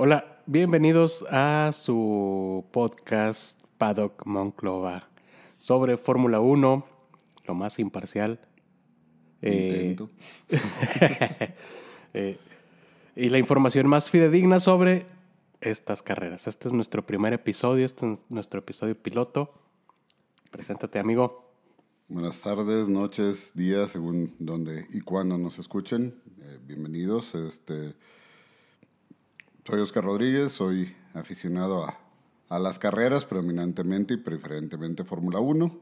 Hola, bienvenidos a su podcast Paddock Monclova sobre Fórmula 1, lo más imparcial. Intento. Y la información más fidedigna sobre estas carreras. Este es nuestro primer episodio, este es nuestro episodio piloto. Preséntate, amigo. Buenas tardes, noches, días, según donde y cuándo nos escuchen. Bienvenidos. Soy Oscar Rodríguez, soy aficionado a las carreras, predominantemente y preferentemente Fórmula 1,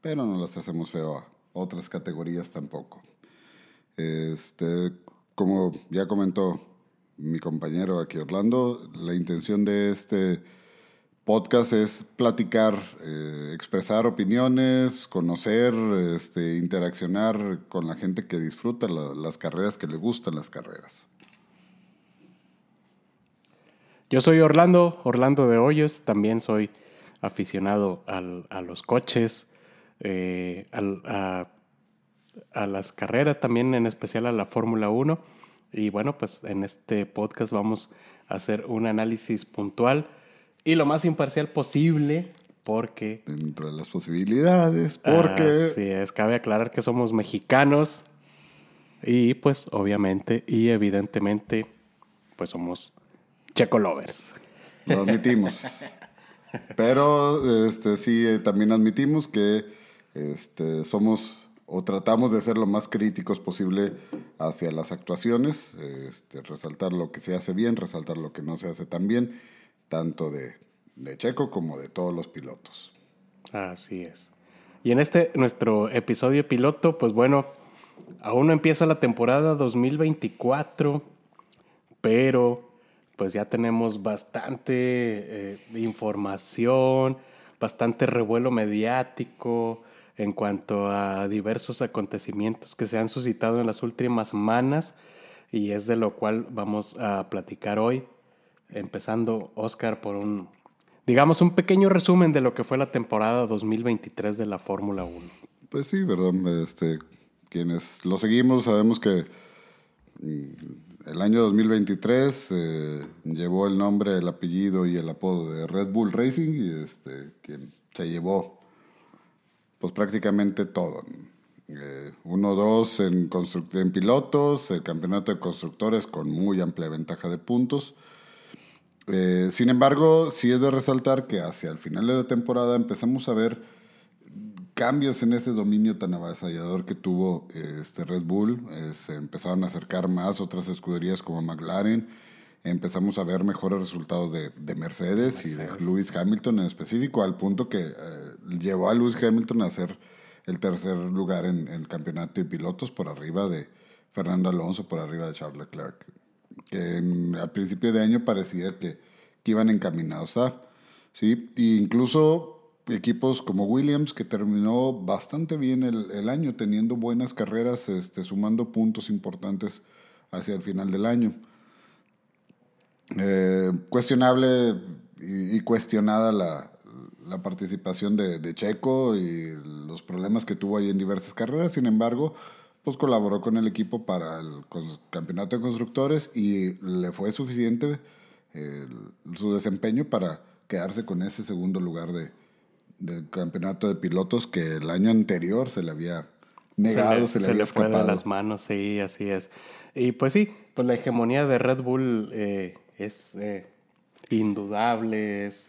pero no las hacemos feo a otras categorías tampoco. Como ya comentó mi compañero aquí Orlando, la intención de este podcast es platicar, expresar opiniones, conocer, interaccionar con la gente que disfruta las carreras, que le gustan las carreras. Yo soy Orlando de Hoyos, también soy aficionado a los coches, a las carreras, también en especial a la Fórmula 1. Y bueno, pues en este podcast vamos a hacer un análisis puntual y lo más imparcial posible, porque... dentro de las posibilidades, porque... Así es, cabe aclarar que somos mexicanos y pues obviamente y evidentemente pues somos... Checo lovers. Lo admitimos. Pero sí, también admitimos que somos o tratamos de ser lo más críticos posible hacia las actuaciones, resaltar lo que se hace bien, resaltar lo que no se hace tan bien, tanto de Checo como de todos los pilotos. Así es. Y en nuestro episodio piloto, pues bueno, aún no empieza la temporada 2024, pero... pues ya tenemos bastante información, bastante revuelo mediático en cuanto a diversos acontecimientos que se han suscitado en las últimas semanas, y es de lo cual vamos a platicar hoy, empezando, Oscar, por un pequeño resumen de lo que fue la temporada 2023 de la Fórmula 1. Pues sí, perdón, quienes lo seguimos sabemos que... el año 2023 llevó el nombre, el apellido y el apodo de Red Bull Racing, y quien se llevó pues prácticamente todo. 1-2 en pilotos, el campeonato de constructores con muy amplia ventaja de puntos. Sin embargo, sí es de resaltar que hacia el final de la temporada empezamos a ver cambios en ese dominio tan avasallador que tuvo Red Bull. Se empezaron a acercar más otras escuderías como McLaren. Empezamos a ver mejores resultados de Mercedes y de Lewis Hamilton en específico, al punto que llevó a Lewis Hamilton a ser el tercer lugar en el campeonato de pilotos, por arriba de Fernando Alonso, por arriba de Charles Leclerc, que al principio de año parecía que iban encaminados a... ¿sí? E incluso... equipos como Williams, que terminó bastante bien el año, teniendo buenas carreras, sumando puntos importantes hacia el final del año. Cuestionable y cuestionada la participación de Checo y los problemas que tuvo ahí en diversas carreras. Sin embargo, pues colaboró con el equipo para el campeonato de constructores y le fue suficiente su desempeño para quedarse con ese segundo lugar del campeonato de pilotos, que el año anterior se le había negado, se le había escapado. Se le fue de las manos, sí, así es. Y pues sí, pues la hegemonía de Red Bull es indudable, es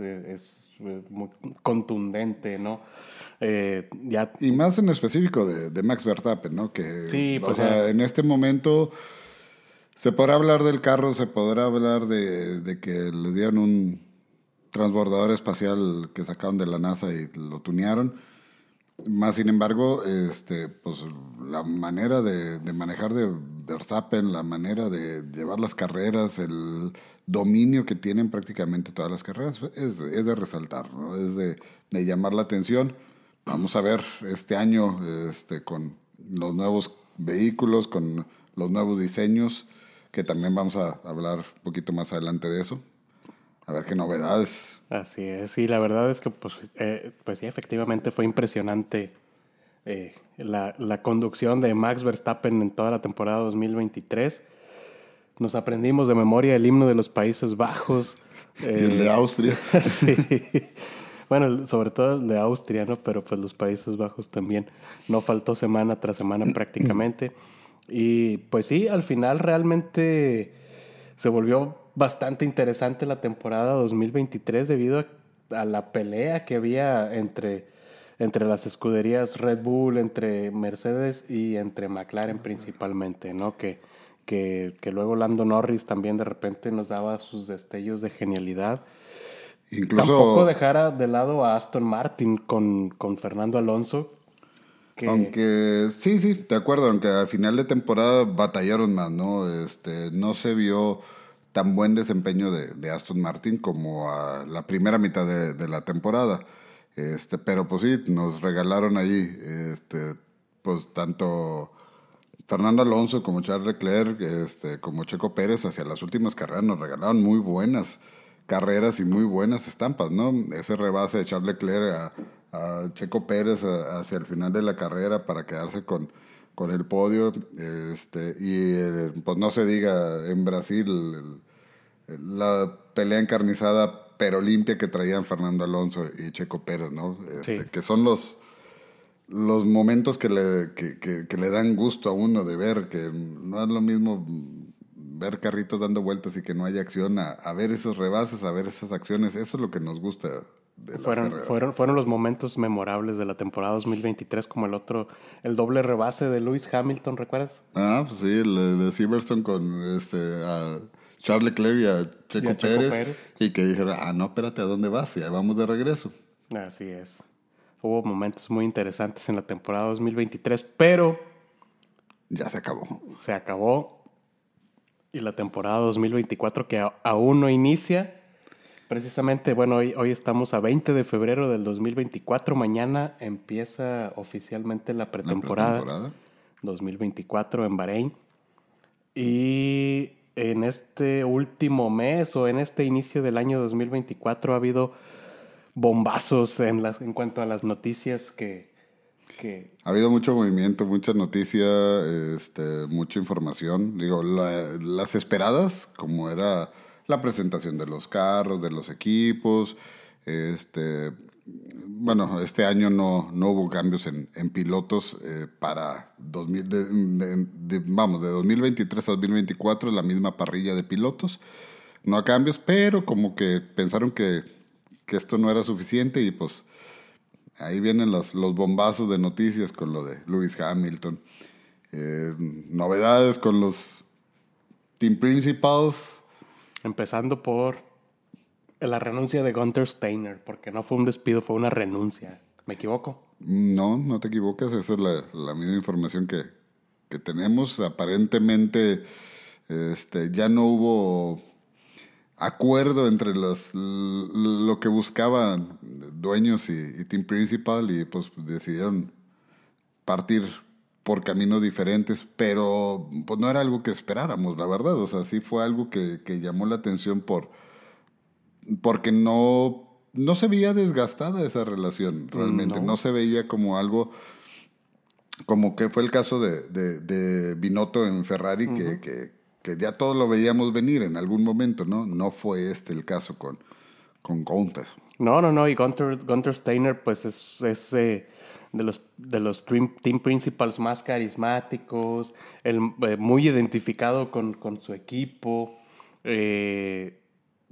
muy contundente, ¿no? Ya... y más en específico de Max Verstappen, ¿no? Que, sí, pues... o sea, en este momento... se podrá hablar del carro, se podrá hablar de que le dieron un... transbordador espacial que sacaron de la NASA y lo tunearon. Más sin embargo, pues la manera de manejar de Verstappen, la manera de llevar las carreras, el dominio que tienen prácticamente todas las carreras, es de resaltar, ¿no? Es de llamar la atención. Vamos a ver este año con los nuevos vehículos, con los nuevos diseños, que también vamos a hablar un poquito más adelante de eso. A ver qué novedades. Así es, y la verdad es que pues sí, efectivamente fue impresionante la conducción de Max Verstappen en toda la temporada 2023. Nos aprendimos de memoria el himno de los Países Bajos. Y el de Austria. Sí. Bueno, sobre todo el de Austria, ¿no? Pero pues los Países Bajos también. No faltó semana tras semana prácticamente. Y pues sí, al final realmente se volvió bastante interesante la temporada 2023 debido a la pelea que había entre las escuderías Red Bull, entre Mercedes y entre McLaren principalmente, ¿no? Que luego Lando Norris también de repente nos daba sus destellos de genialidad. Incluso, tampoco dejara de lado a Aston Martin con Fernando Alonso. Que... Aunque, sí, te acuerdo, aunque al final de temporada batallaron más, ¿no? No se vio tan buen desempeño de Aston Martin como a la primera mitad de la temporada. Pero pues sí, nos regalaron allí, pues tanto Fernando Alonso como Charles Leclerc, como Checo Pérez, hacia las últimas carreras nos regalaron muy buenas carreras y muy buenas estampas, ¿no? Ese rebase de Charles Leclerc a Checo Pérez hacia el final de la carrera para quedarse con el podio, y pues no se diga en Brasil la pelea encarnizada pero limpia que traían Fernando Alonso y Checo Pérez, ¿no? Sí. Que son los momentos que le dan gusto a uno de ver, que no es lo mismo ver carritos dando vueltas y que no haya acción, a ver esos rebases, a ver esas acciones. Eso es lo que nos gusta de las carreras. Fueron los momentos memorables de la temporada 2023, como el doble rebase de Lewis Hamilton, ¿recuerdas? Ah, pues sí, el de Silverstone con Charles Leclerc y a Checo Pérez, y que dijeron, no, espérate, ¿a dónde vas? Ya vamos de regreso. Así es. Hubo momentos muy interesantes en la temporada 2023, pero... ya se acabó. Se acabó. Y la temporada 2024, que aún no inicia, precisamente, bueno, hoy estamos a 20 de febrero del 2024. Mañana empieza oficialmente la pretemporada 2024 en Bahrein. Y... en este último mes o en este inicio del año 2024 ha habido bombazos en cuanto a las noticias que... Ha habido mucho movimiento, mucha noticia, mucha información. Digo, las esperadas, como era la presentación de los carros, de los equipos. Bueno, este año no hubo cambios en pilotos para 2000, de 2023 a 2024, la misma parrilla de pilotos. No a cambios, pero como que pensaron que esto no era suficiente y pues ahí vienen los bombazos de noticias con lo de Lewis Hamilton. Novedades con los team principals. Empezando por... la renuncia de Günter Steiner, porque no fue un despido, fue una renuncia. ¿Me equivoco? No te equivocas. Esa es la misma información que tenemos. Aparentemente ya no hubo acuerdo entre lo que buscaban dueños y team principal, y pues decidieron partir por caminos diferentes, pero pues no era algo que esperáramos, la verdad. O sea, sí fue algo que llamó la atención porque no se veía desgastada esa relación realmente. No se veía como algo, como que fue el caso de Binotto en Ferrari, uh-huh, que ya todos lo veíamos venir en algún momento, ¿no? No fue el caso con Günter. No, y Günter Steiner pues es de los team principals más carismáticos, muy identificado con su equipo.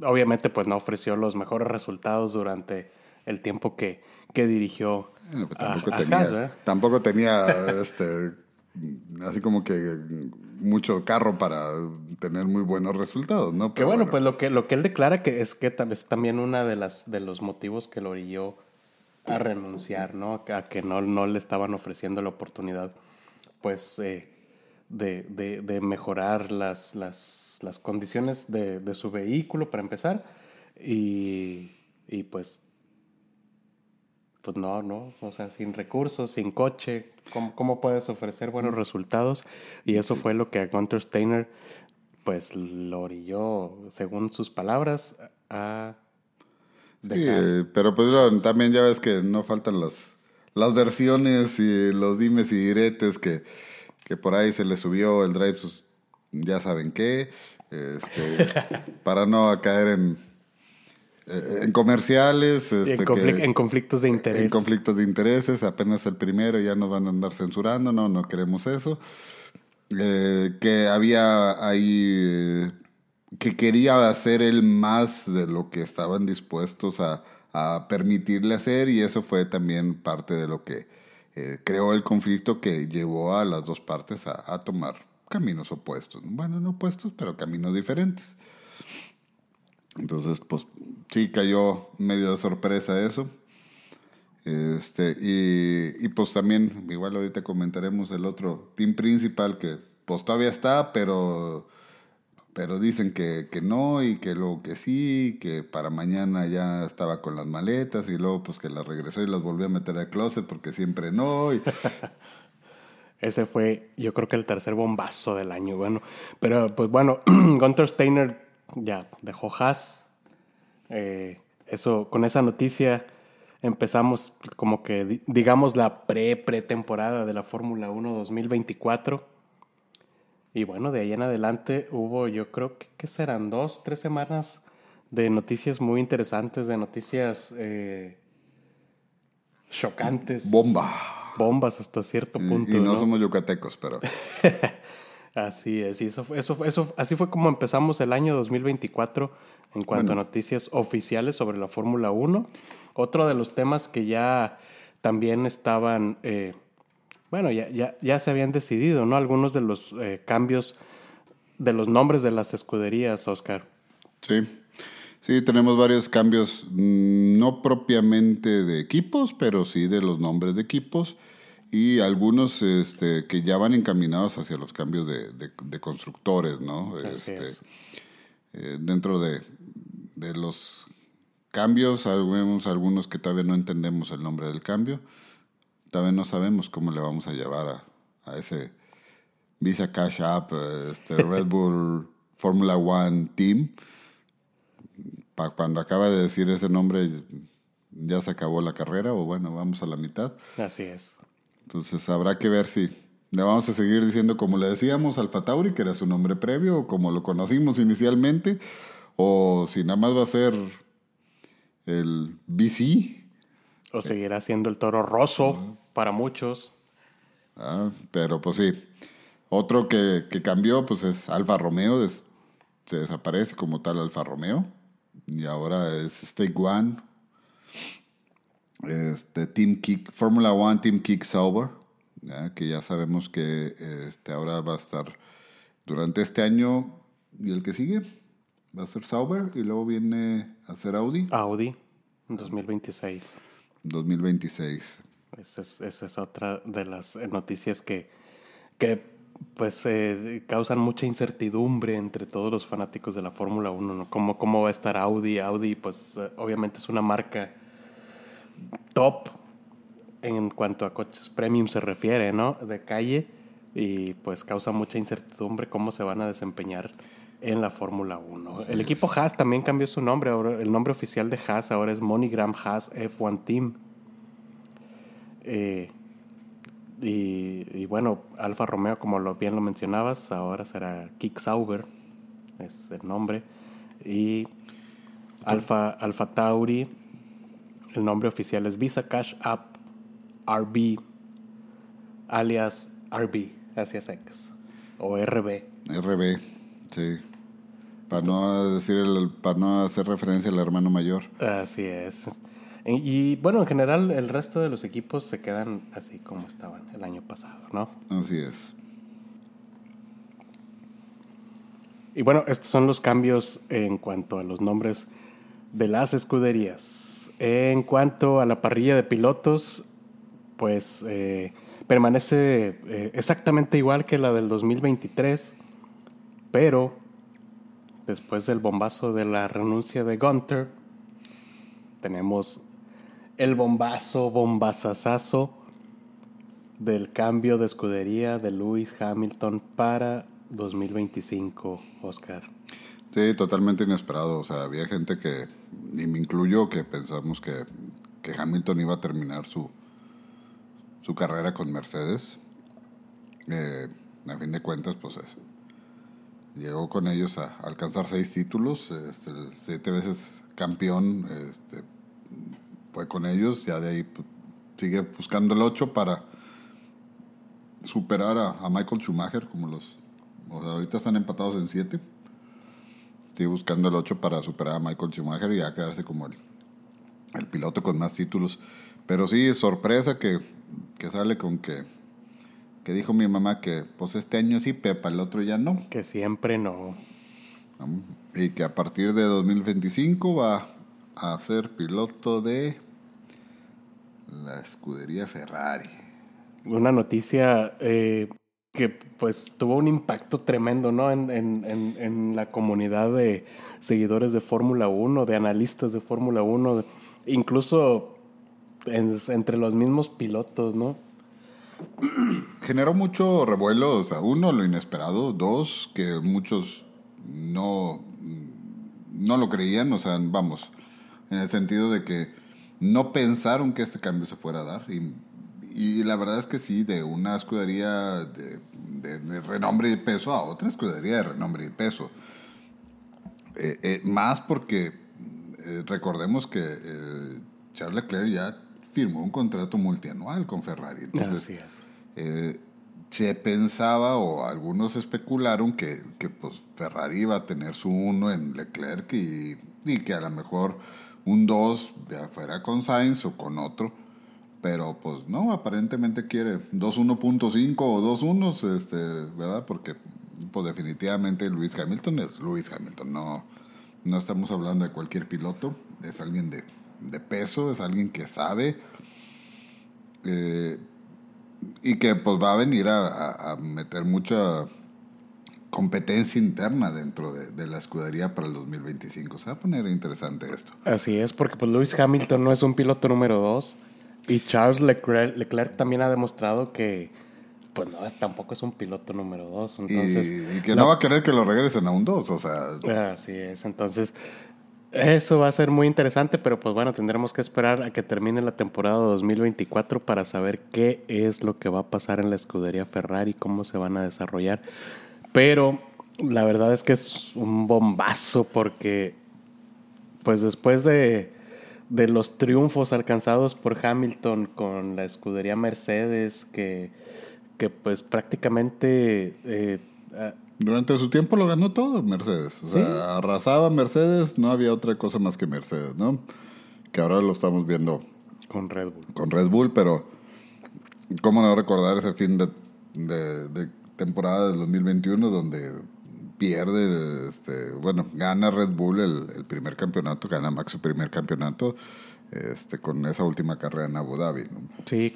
Obviamente, pues no ofreció los mejores resultados durante el tiempo que dirigió. Bueno, pues tampoco tenía así como que mucho carro para tener muy buenos resultados, ¿no? Pero que bueno, pues lo que él declara que es también una de los motivos que lo orilló a renunciar, ¿no? A que no le estaban ofreciendo la oportunidad, pues, de mejorar las condiciones de su vehículo para empezar, y pues no, o sea, sin recursos, sin coche, ¿cómo puedes ofrecer buenos resultados? Y eso fue lo que a Günter Steiner pues lo orilló, según sus palabras, a dejar. Sí, pero pues también ya ves que no faltan las versiones y los dimes y diretes que por ahí se le subió el drive, ya saben qué, para no caer en comerciales, en conflictos de interés. En conflictos de intereses, apenas el primero, ya nos van a andar censurando, no queremos eso. Que había ahí, que quería hacer él más de lo que estaban dispuestos a permitirle hacer, y eso fue también parte de lo que creó el conflicto que llevó a las dos partes a tomar caminos opuestos. Bueno, no opuestos, pero caminos diferentes. Entonces, pues sí cayó medio de sorpresa eso. Y pues también, igual ahorita comentaremos el otro team principal que pues todavía está, pero dicen que no, y que luego que sí, que para mañana ya estaba con las maletas, y luego pues que las regresó y las volvió a meter al closet porque siempre no. Y... Ese fue, yo creo que el tercer bombazo del año, bueno. Pero pues bueno, Günter Steiner ya dejó Haas. Eso, con esa noticia... Empezamos como que, digamos, la pretemporada de la Fórmula 1 2024. Y bueno, de ahí en adelante hubo, yo creo que ¿qué serán? 2-3 semanas de noticias muy interesantes, de noticias chocantes. Bombas hasta cierto punto. Y no somos yucatecos, pero... Así es, y eso, así fue como empezamos el año 2024 en cuanto a noticias oficiales sobre la Fórmula 1. Otro de los temas que ya también estaban, ya se habían decidido, ¿no? Algunos de los cambios de los nombres de las escuderías, Oscar. Sí, tenemos varios cambios, no propiamente de equipos, pero sí de los nombres de equipos. Y algunos que ya van encaminados hacia los cambios de constructores, ¿no? Dentro de los cambios, vemos algunos que todavía no entendemos el nombre del cambio. Todavía no sabemos cómo le vamos a llevar a ese Visa Cash App, Red Bull Fórmula 1 Team. Cuando acaba de decir ese nombre, ya se acabó la carrera, o bueno, vamos a la mitad. Así es. Entonces habrá que ver si le vamos a seguir diciendo como le decíamos Alfa Tauri, que era su nombre previo, o como lo conocimos inicialmente, o si nada más va a ser el BC. O seguirá siendo el Toro Rosso para muchos. Pero pues sí. Otro que cambió pues es Alfa Romeo, se desaparece como tal Alfa Romeo, y ahora es Stage One. Team Kick, Fórmula 1 Team Kick Sauber, que ya sabemos que ahora va a estar durante este año, y el que sigue va a ser Sauber, y luego viene a ser Audi en 2026. Esa es otra de las noticias que pues causan mucha incertidumbre entre todos los fanáticos de la Fórmula 1, ¿no? ¿Cómo va a estar Audi? Pues obviamente es una marca top en cuanto a coches premium se refiere, ¿no? De calle, y pues causa mucha incertidumbre cómo se van a desempeñar en la Fórmula 1. El equipo Haas también cambió su nombre, ahora el nombre oficial de Haas ahora es MoneyGram Haas F1 Team. Y bueno, Alfa Romeo, como bien lo mencionabas, ahora será Kick Sauber, es el nombre, y Alfa Tauri. El nombre oficial es Visa Cash App RB, alias RB, hacia secas, o RB. RB, sí. Para no hacer referencia al hermano mayor. Así es. Y bueno, en general, el resto de los equipos se quedan así como estaban el año pasado, ¿no? Así es. Y bueno, estos son los cambios en cuanto a los nombres de las escuderías. En cuanto a la parrilla de pilotos, pues permanece exactamente igual que la del 2023, pero después del bombazo de la renuncia de Günter, tenemos el bombazazazo del cambio de escudería de Lewis Hamilton para 2025, Oscar. Sí, totalmente inesperado. O sea, había gente que... y me incluyo, que pensamos que Hamilton iba a terminar su carrera con Mercedes. A fin de cuentas, pues llegó con ellos a alcanzar 6 títulos, 7 veces campeón, fue con ellos, ya de ahí sigue buscando el 8 para superar a Michael Schumacher, como o sea, ahorita están empatados en 7, sigue buscando el 8 para superar a Michael Schumacher y ya quedarse como el piloto con más títulos. Pero sí, sorpresa que sale con que dijo mi mamá que pues este año sí, Pepa, el otro ya no. Que siempre no. Y que a partir de 2025 va a ser piloto de la escudería Ferrari. Una noticia que pues tuvo un impacto tremendo, ¿no? En la comunidad de seguidores de Fórmula 1, de analistas de Fórmula 1, incluso entre los mismos pilotos, ¿no? Generó mucho revuelo, o sea, uno, lo inesperado, dos, que muchos no lo creían, o sea, vamos, en el sentido de que no pensaron que este cambio se fuera a dar, y la verdad es que sí, de una escudería de renombre y peso a otra escudería de renombre y peso, más porque recordemos que Charles Leclerc ya firmó un contrato multianual con Ferrari. Entonces, así es. Se pensaba, o algunos especularon, que pues, Ferrari iba a tener su 1 en Leclerc y que a lo mejor un 2 ya fuera con Sainz o con otro. Pero pues no, aparentemente quiere 2-1.5 o 2-1, ¿verdad? Porque pues, definitivamente Lewis Hamilton es Lewis Hamilton. No estamos hablando de cualquier piloto, es alguien de peso, es alguien que sabe y que pues va a venir a meter mucha competencia interna dentro de la escudería para el 2025. Se va a poner interesante esto. Así es, porque pues Lewis Hamilton no es un piloto número 2 y Charles Leclerc también ha demostrado que pues no, tampoco es un piloto número 2. Y que no va a querer que lo regresen a un 2, o sea. Así es, entonces eso va a ser muy interesante, pero pues bueno, tendremos que esperar a que termine la temporada 2024 para saber qué es lo que va a pasar en la escudería Ferrari, cómo se van a desarrollar. Pero la verdad es que es un bombazo porque pues después de los triunfos alcanzados por Hamilton con la escudería Mercedes, que pues prácticamente... durante su tiempo lo ganó todo Mercedes. O sea, ¿sí? Arrasaba Mercedes, no había otra cosa más que Mercedes, ¿no? Que ahora lo estamos viendo con Red Bull. Con Red Bull, pero ¿cómo no recordar ese fin de temporada del 2021 donde pierde, gana Red Bull el primer campeonato, gana Max su primer campeonato, con esa última carrera en Abu Dhabi, ¿no? Sí,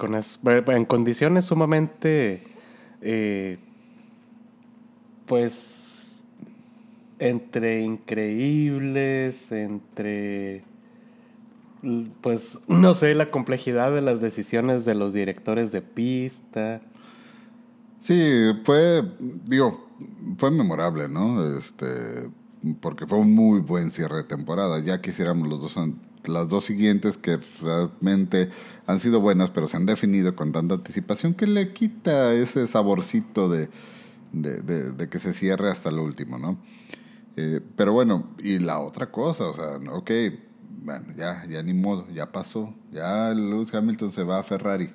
en condiciones sumamente... pues entre increíbles, entre pues no sé, la complejidad de las decisiones de los directores de pista. Sí, fue memorable, ¿no? Porque fue un muy buen cierre de temporada. Ya quisiéramos las dos siguientes, que realmente han sido buenas, pero se han definido con tanta anticipación que le quita ese saborcito de que se cierre hasta lo último, ¿no? Pero bueno, y la otra cosa, o sea, ya ni modo, ya pasó, ya Lewis Hamilton se va a Ferrari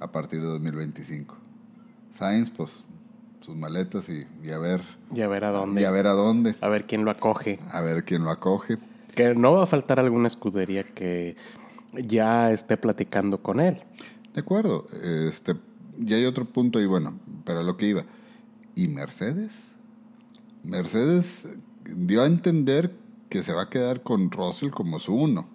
a partir de 2025. Sainz, pues, sus maletas y a ver... Y a ver a dónde. Y a ver a dónde. A ver quién lo acoge. A ver quién lo acoge. Que no va a faltar alguna escudería que ya esté platicando con él. De acuerdo, y hay otro punto, y bueno, pero lo que iba. ¿Y Mercedes? Mercedes dio a entender que se va a quedar con Russell como su 1.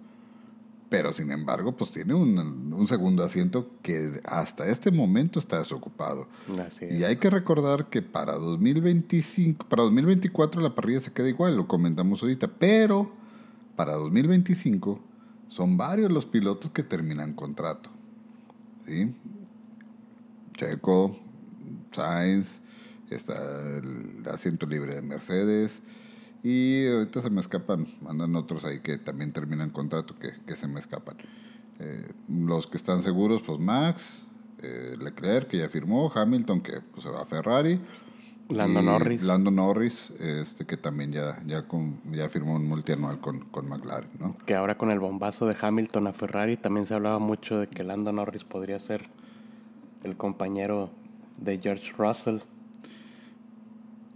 Pero, sin embargo, pues tiene un segundo asiento que hasta este momento está desocupado. Así es. Y hay que recordar que para 2024 la parrilla se queda igual, lo comentamos ahorita. Pero para 2025 son varios los pilotos que terminan contrato. ¿Sí? Checo, Sainz, está el asiento libre de Mercedes y ahorita se me escapan, andan otros ahí que también terminan contrato que se me escapan. Los que están seguros, pues Max, Leclerc, que ya firmó, Hamilton, que pues, se va a Ferrari, Lando Norris, que también ya firmó un multianual con McLaren, ¿no? Que ahora con el bombazo de Hamilton a Ferrari también se hablaba mucho de que Lando Norris podría ser el compañero de George Russell.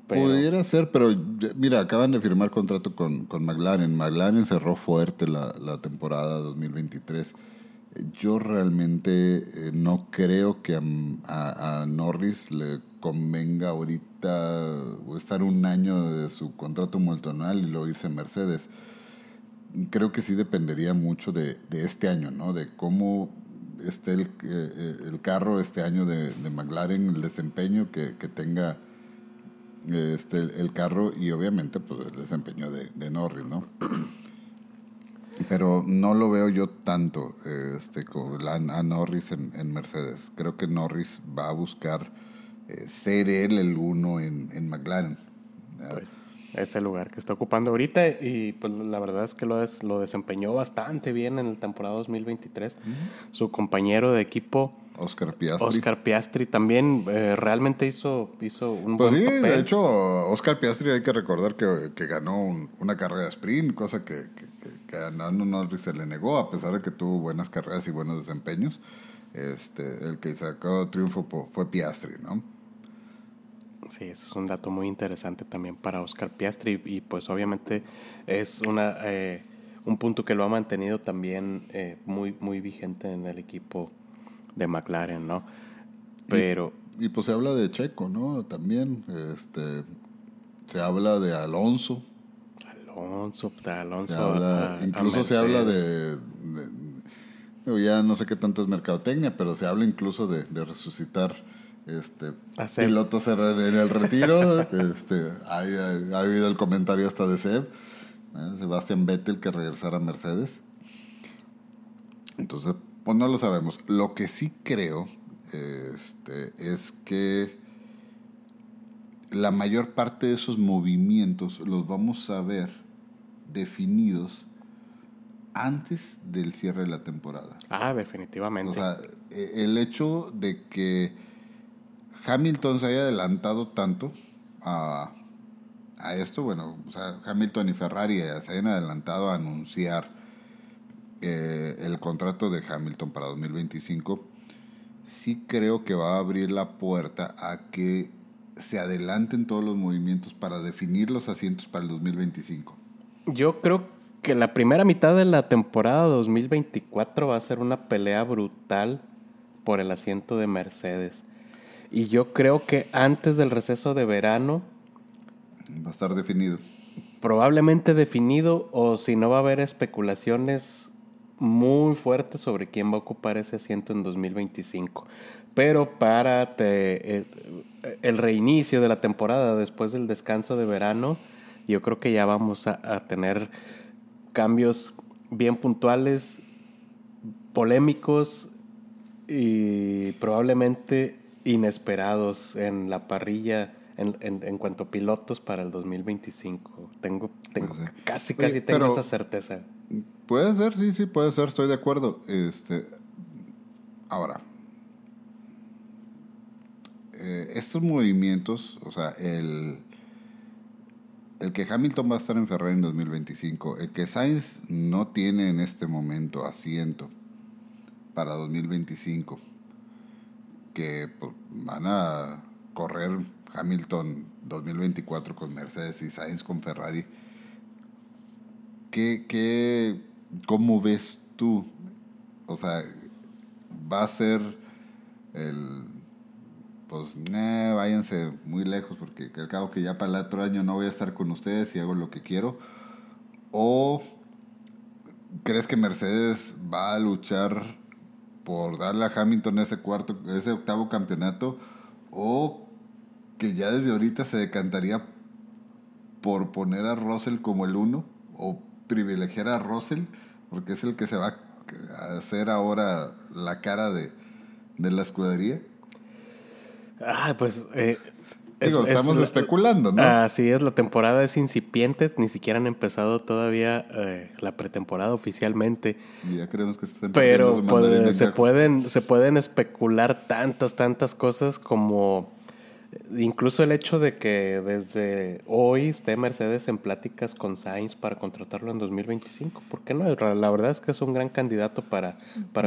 Pudiera ser, pero mira, acaban de firmar contrato con McLaren. McLaren cerró fuerte la temporada 2023. Yo realmente no creo que a Norris le convenga ahorita estar un año de su contrato multianual y luego irse a Mercedes. Creo que sí dependería mucho de este año, ¿no? De cómo esté el carro este año de McLaren, el desempeño que tenga el carro y obviamente pues el desempeño de Norris, ¿no? Pero no lo veo yo tanto con a Norris en Mercedes. Creo que Norris va a buscar ser él el uno en McLaren. Pues es el lugar que está ocupando ahorita y pues la verdad es que lo desempeñó bastante bien en la temporada 2023. Uh-huh. Su compañero de equipo Oscar Piastri también realmente hizo un buen papel. De hecho, Oscar Piastri hay que recordar que ganó una carrera de sprint, cosa que a Lando Norris se le negó, a pesar de que tuvo buenas carreras y buenos desempeños. El que sacó triunfo fue Piastri, ¿no? Sí, eso es un dato muy interesante también para Oscar Piastri y pues obviamente es un punto que lo ha mantenido también muy, muy vigente en el equipo de McLaren, ¿no? Pero y pues se habla de Checo, ¿no? También se habla de Alonso. Se habla, ya no sé qué tanto es mercadotecnia, pero se habla incluso de resucitar pilotos en el retiro. Ha habido el comentario hasta de Seb, Sebastián Vettel, que regresara a Mercedes. Entonces, pues no lo sabemos. Lo que sí creo es que la mayor parte de esos movimientos los vamos a ver definidos antes del cierre de la temporada. Ah, definitivamente. O sea, el hecho de que Hamilton se haya adelantado tanto a esto, bueno, o sea, Hamilton y Ferrari se hayan adelantado a anunciar el contrato de Hamilton para 2025, sí creo que va a abrir la puerta a que se adelanten todos los movimientos para definir los asientos para el 2025. Yo creo que la primera mitad de la temporada 2024 va a ser una pelea brutal por el asiento de Mercedes. Y yo creo que antes del receso de verano va a estar definido. Probablemente definido, o si no va a haber especulaciones muy fuerte sobre quién va a ocupar ese asiento en 2025. Pero para el reinicio de la temporada, después del descanso de verano, yo creo que ya vamos a tener cambios bien puntuales, polémicos y probablemente inesperados en la parrilla en cuanto a pilotos para el 2025. Tengo casi tengo esa certeza. Puede ser, sí, puede ser, estoy de acuerdo. Ahora, estos movimientos, o sea, el que Hamilton va a estar en Ferrari en 2025, el que Sainz no tiene en este momento asiento para 2025, que pues, van a correr Hamilton 2024 con Mercedes y Sainz con Ferrari. ¿Cómo ves tú? O sea, va a ser váyanse muy lejos porque al cabo que ya para el otro año no voy a estar con ustedes y hago lo que quiero. ¿O crees que Mercedes va a luchar por darle a Hamilton ese octavo campeonato? ¿O que ya desde ahorita se decantaría por poner a Russell como el uno? ¿O privilegiar a Russell porque es el que se va a hacer ahora la cara de la escudería? Estamos especulando, ¿no? Así es, la temporada es incipiente, ni siquiera han empezado todavía la pretemporada oficialmente. Y ya creemos que están perdiendo. Pero se pueden especular tantas cosas como Incluso el hecho de que desde hoy esté Mercedes en pláticas con Sainz para contratarlo en 2025, ¿por qué no? La verdad es que es un gran candidato para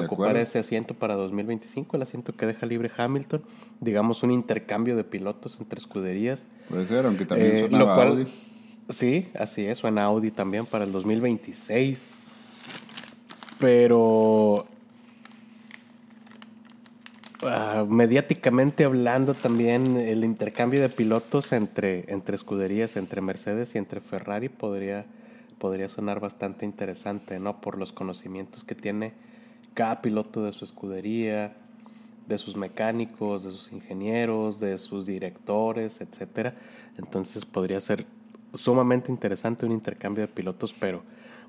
ocupar ese asiento para 2025, el asiento que deja libre Hamilton, digamos un intercambio de pilotos entre escuderías. Puede ser, aunque también sonaba cual, Audi. Sí, así es, suena Audi también para el 2026, pero... mediáticamente hablando también el intercambio de pilotos entre escuderías, entre Mercedes y entre Ferrari podría sonar bastante interesante, ¿no? Por los conocimientos que tiene cada piloto de su escudería, de sus mecánicos, de sus ingenieros, de sus directores, etcétera. Entonces podría ser sumamente interesante un intercambio de pilotos, pero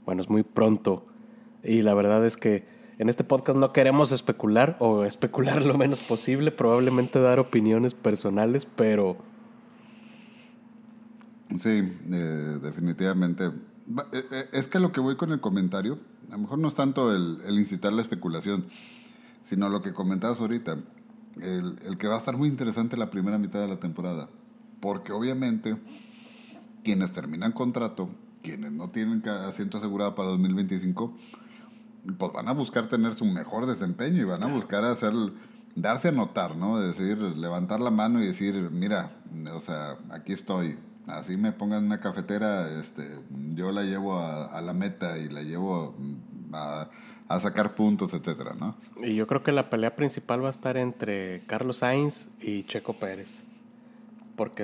bueno, es muy pronto y la verdad es que en este podcast no queremos especular o especular lo menos posible, probablemente dar opiniones personales, pero... Sí, definitivamente. Es que lo que voy con el comentario, a lo mejor no es tanto el incitar la especulación, sino lo que comentabas ahorita, el que va a estar muy interesante la primera mitad de la temporada, porque obviamente quienes terminan contrato, quienes no tienen asiento asegurado para 2025... pues van a buscar tener su mejor desempeño y van a buscar darse a notar, ¿no? Es decir, levantar la mano y decir, mira, o sea, aquí estoy. Así me pongan una cafetera, yo la llevo a la meta y la llevo a sacar puntos, etcétera, ¿no? Y yo creo que la pelea principal va a estar entre Carlos Sainz y Checo Pérez, porque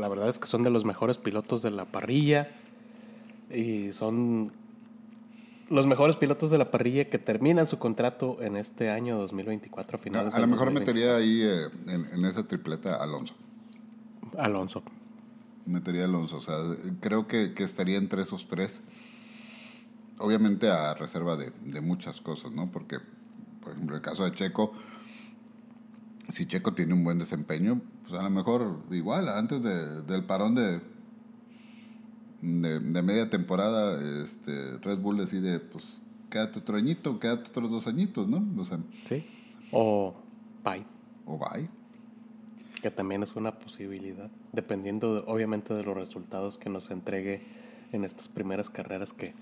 la verdad es que son de los mejores pilotos de la parrilla y son... los mejores pilotos de la parrilla que terminan su contrato en este año 2024 a finales. A lo mejor metería ahí en esa tripleta Alonso. Metería Alonso, o sea, creo que estaría entre esos tres. Obviamente a reserva de muchas cosas, ¿no? Porque, por ejemplo, el caso de Checo, si Checo tiene un buen desempeño, pues a lo mejor igual, antes del parón de media temporada, Red Bull decide, pues, quédate otro añito, quédate otros 2 añitos, ¿no? O sea, sí. O bye. Que también es una posibilidad, dependiendo, obviamente, de los resultados que nos entregue en estas primeras carreras, que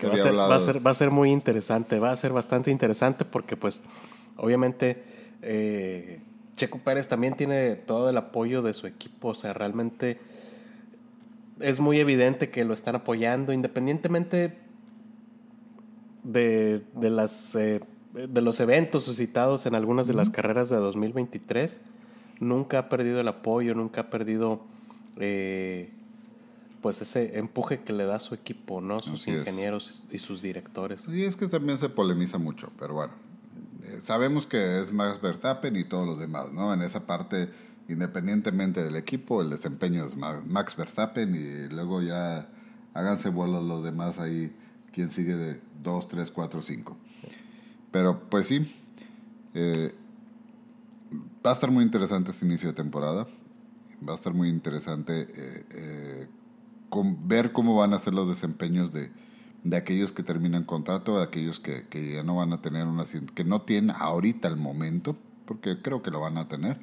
va a ser muy interesante, va a ser bastante interesante porque, pues, obviamente, Checo Pérez también tiene todo el apoyo de su equipo, o sea, realmente... es muy evidente que lo están apoyando, independientemente de los eventos suscitados en algunas de las carreras de 2023. Nunca ha perdido el apoyo, nunca ha perdido pues ese empuje que le da su equipo, ¿no? Sus así ingenieros es. Y sus directores. Y es que también se polemiza mucho, pero bueno, sabemos que es Max Verstappen y todos los demás, ¿no? En esa parte... independientemente del equipo, el desempeño es Max Verstappen y luego ya háganse bolas los demás ahí, quien sigue de 2, 3, 4, 5. Pero pues sí, va a estar muy interesante este inicio de temporada, va a estar muy interesante ver cómo van a ser los desempeños de aquellos que terminan contrato, de aquellos que ya no van a tener un asiento, que no tienen ahorita el momento, porque creo que lo van a tener.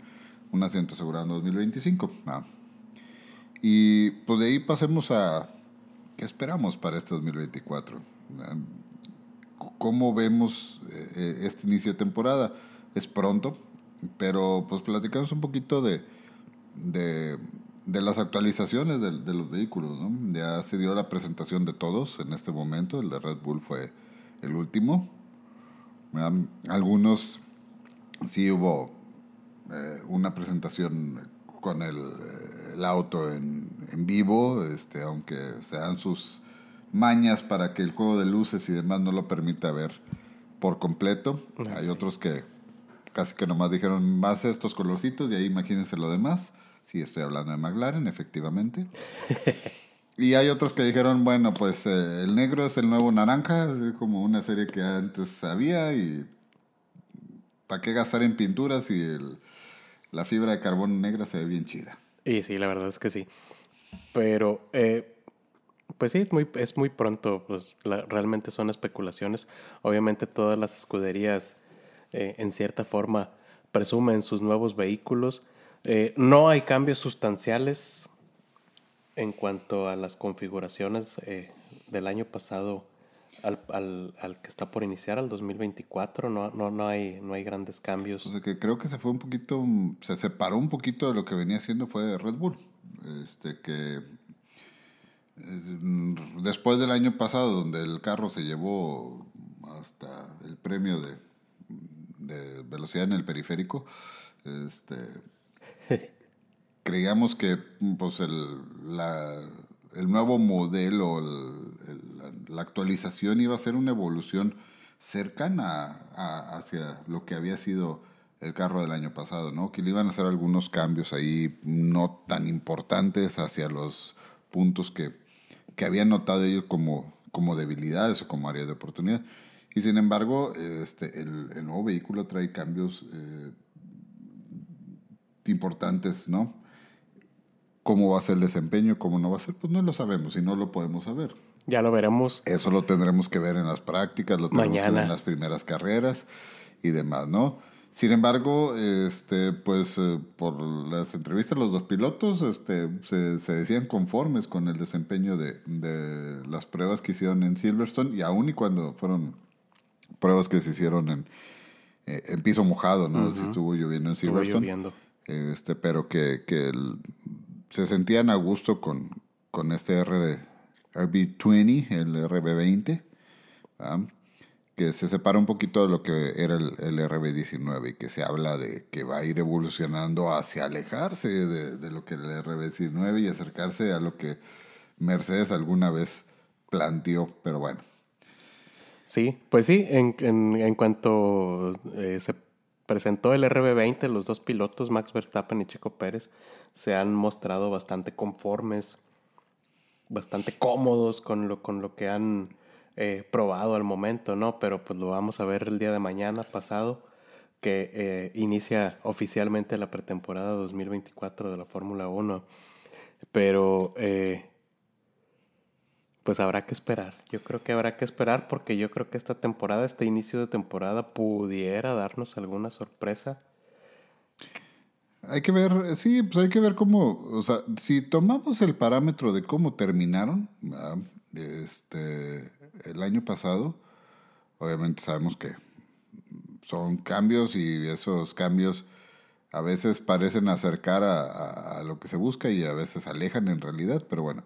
Un asiento asegurado en 2025. Y pues de ahí pasemos a qué esperamos para este 2024. ¿Cómo vemos este inicio de temporada? Es pronto, pero pues platicamos un poquito de las actualizaciones de los vehículos, ¿no? Ya se dio la presentación de todos en este momento. El de Red Bull fue el último. Algunos sí hubo... una presentación con el auto en vivo, aunque se dan sus mañas para que el juego de luces y demás no lo permita ver por completo. Sí. Hay otros que casi que nomás dijeron más estos colorcitos y ahí imagínense lo demás. Sí, estoy hablando de McLaren, efectivamente. Y hay otros que dijeron, bueno, pues el negro es el nuevo naranja, como una serie que antes había y ¿para qué gastar en pinturas si la fibra de carbono negra se ve bien chida? Y sí, la verdad es que sí. Pero, pues sí, es muy pronto. Pues, realmente son especulaciones. Obviamente todas las escuderías, en cierta forma, presumen sus nuevos vehículos. No hay cambios sustanciales en cuanto a las configuraciones del año pasado al que está por iniciar, al 2024. No hay grandes cambios. O sea, que creo que se fue un poquito, se separó un poquito de lo que venía haciendo fue Red Bull. Que después del año pasado, donde el carro se llevó hasta el premio de velocidad en el periférico, creíamos que pues el nuevo modelo, la actualización iba a ser una evolución cercana hacia lo que había sido el carro del año pasado, ¿no? Que le iban a hacer algunos cambios ahí no tan importantes hacia los puntos que habían notado ellos como debilidades o como áreas de oportunidad. Y sin embargo, el nuevo vehículo trae cambios importantes, ¿no? ¿Cómo va a ser el desempeño? ¿Cómo no va a ser? Pues no lo sabemos y no lo podemos saber. Ya lo veremos. Eso lo tendremos que ver en las prácticas, lo tendremos mañana, que ver en las primeras carreras y demás, ¿no? Sin embargo, pues por las entrevistas de los dos pilotos se decían conformes con el desempeño de las pruebas que hicieron en Silverstone, y aún y cuando fueron pruebas que se hicieron en piso mojado, ¿no? Uh-huh. Si estuvo lloviendo en Silverstone. Estuvo lloviendo. Pero que se sentían a gusto con este RB20, el RB20, que se separa un poquito de lo que era el RB19 y que se habla de que va a ir evolucionando hacia alejarse de lo que era el RB19 y acercarse a lo que Mercedes alguna vez planteó, pero bueno. Sí, pues sí, en cuanto se presentó el RB20, los dos pilotos, Max Verstappen y Checo Pérez, se han mostrado bastante conformes, bastante cómodos con lo que han probado al momento, ¿no? Pero pues lo vamos a ver el día de mañana pasado, que inicia oficialmente la pretemporada 2024 de la Fórmula 1. Pero pues habrá que esperar. Yo creo que habrá que esperar porque yo creo que esta temporada, este inicio de temporada, pudiera darnos alguna sorpresa. Hay que ver, sí, pues hay que ver cómo, o sea, si tomamos el parámetro de cómo terminaron, el año pasado, obviamente sabemos que son cambios y esos cambios a veces parecen acercar a lo que se busca y a veces alejan en realidad, pero bueno,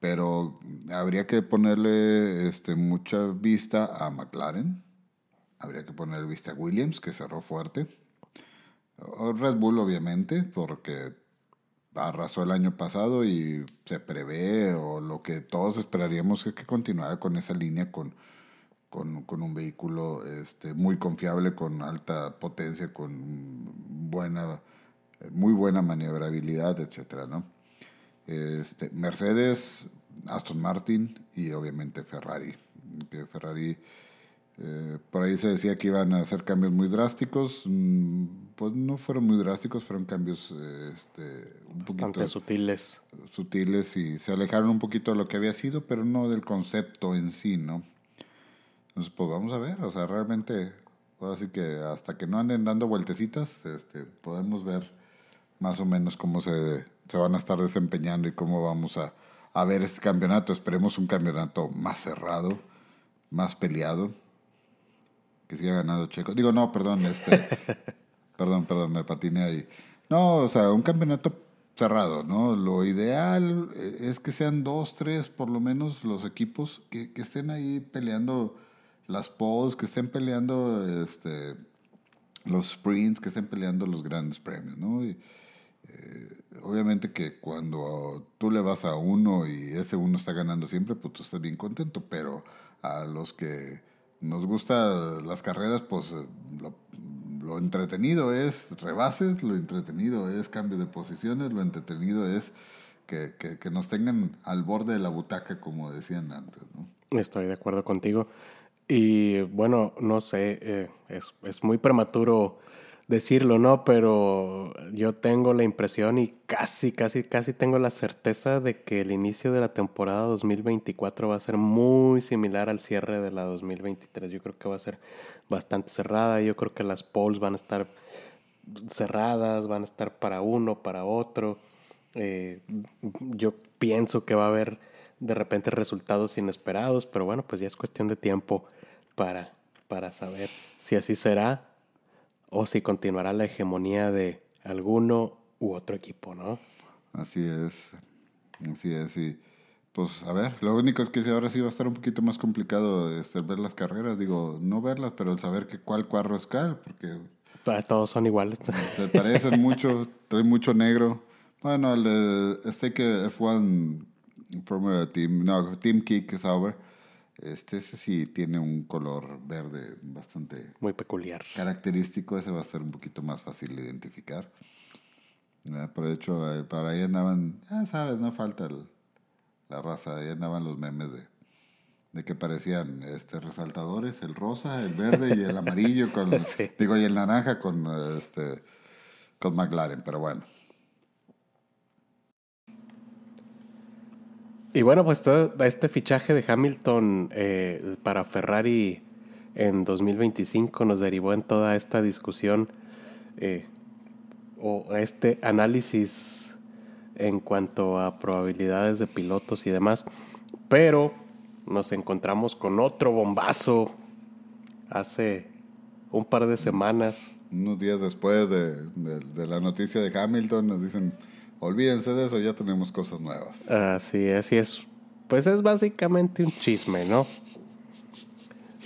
pero habría que ponerle mucha vista a McLaren, habría que poner vista a Williams, que cerró fuerte, o Red Bull obviamente, porque arrasó el año pasado y se prevé, o lo que todos esperaríamos es que continuara con esa línea con un vehículo muy confiable, con alta potencia, con muy buena maniobrabilidad, etcétera, ¿no? Mercedes, Aston Martin y obviamente Ferrari. Que Ferrari por ahí se decía que iban a hacer cambios muy drásticos, pues no fueron muy drásticos, fueron cambios un poquito sutiles y se alejaron un poquito de lo que había sido, pero no del concepto en sí, ¿no? Entonces pues vamos a ver, o sea, realmente pues, así que hasta que no anden dando vueltecitas, podemos ver más o menos cómo se van a estar desempeñando y cómo vamos a ver este campeonato. Esperemos un campeonato más cerrado, más peleado, que siga ganando Checo. Digo, no, perdón, perdón, me patiné ahí. No, o sea, un campeonato cerrado, ¿no? Lo ideal es que sean 2, 3, por lo menos, los equipos que estén ahí peleando las poles, que estén peleando los sprints, que estén peleando los grandes premios, ¿no? Y, obviamente que cuando tú le vas a uno y ese uno está ganando siempre, pues tú estás bien contento, pero a los que nos gustan las carreras, pues lo entretenido es rebases, lo entretenido es cambio de posiciones, lo entretenido es que nos tengan al borde de la butaca, como decían antes, ¿no? Estoy de acuerdo contigo. Y bueno, no sé, es muy prematuro decirlo, ¿no? Pero yo tengo la impresión y casi tengo la certeza de que el inicio de la temporada 2024 va a ser muy similar al cierre de la 2023. Yo creo que va a ser bastante cerrada. Yo creo que las poles van a estar cerradas, van a estar para uno, para otro. Yo pienso que va a haber de repente resultados inesperados, pero bueno, pues ya es cuestión de tiempo para saber si así será o si continuará la hegemonía de alguno u otro equipo, ¿no? Así es, y pues a ver, lo único es que ahora sí va a estar un poquito más complicado ver las carreras, digo, no verlas, pero el saber que cuál carro es cuál, porque todos son iguales. Se parecen mucho, traen mucho negro. Bueno, este que F1 Formula Team, no, Team Kick Sauber, ese sí tiene un color verde bastante muy peculiar, característico. Ese va a ser un poquito más fácil de identificar. Pero de hecho, para ahí andaban, ya sabes, no falta la raza, ahí andaban los memes de que parecían resaltadores, el rosa, el verde y el amarillo, con sí. Digo, y el naranja con McLaren, pero bueno. Y bueno, pues todo este fichaje de Hamilton para Ferrari en 2025 nos derivó en toda esta discusión o este análisis en cuanto a probabilidades de pilotos y demás, pero nos encontramos con otro bombazo hace un par de semanas. Unos días después de la noticia de Hamilton nos dicen, olvídense de eso, ya tenemos cosas nuevas. Así es. Pues es básicamente un chisme, ¿no?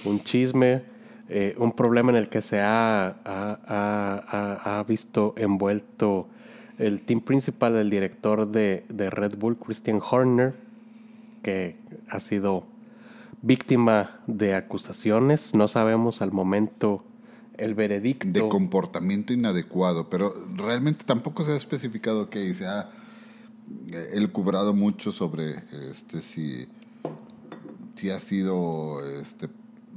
Un chisme. Un problema en el que se ha visto envuelto el team principal, el director de Red Bull, Christian Horner, que ha sido víctima de acusaciones. No sabemos al momento el veredicto. De comportamiento inadecuado, pero realmente tampoco se ha especificado que se ha elucubrado mucho sobre si ha sido...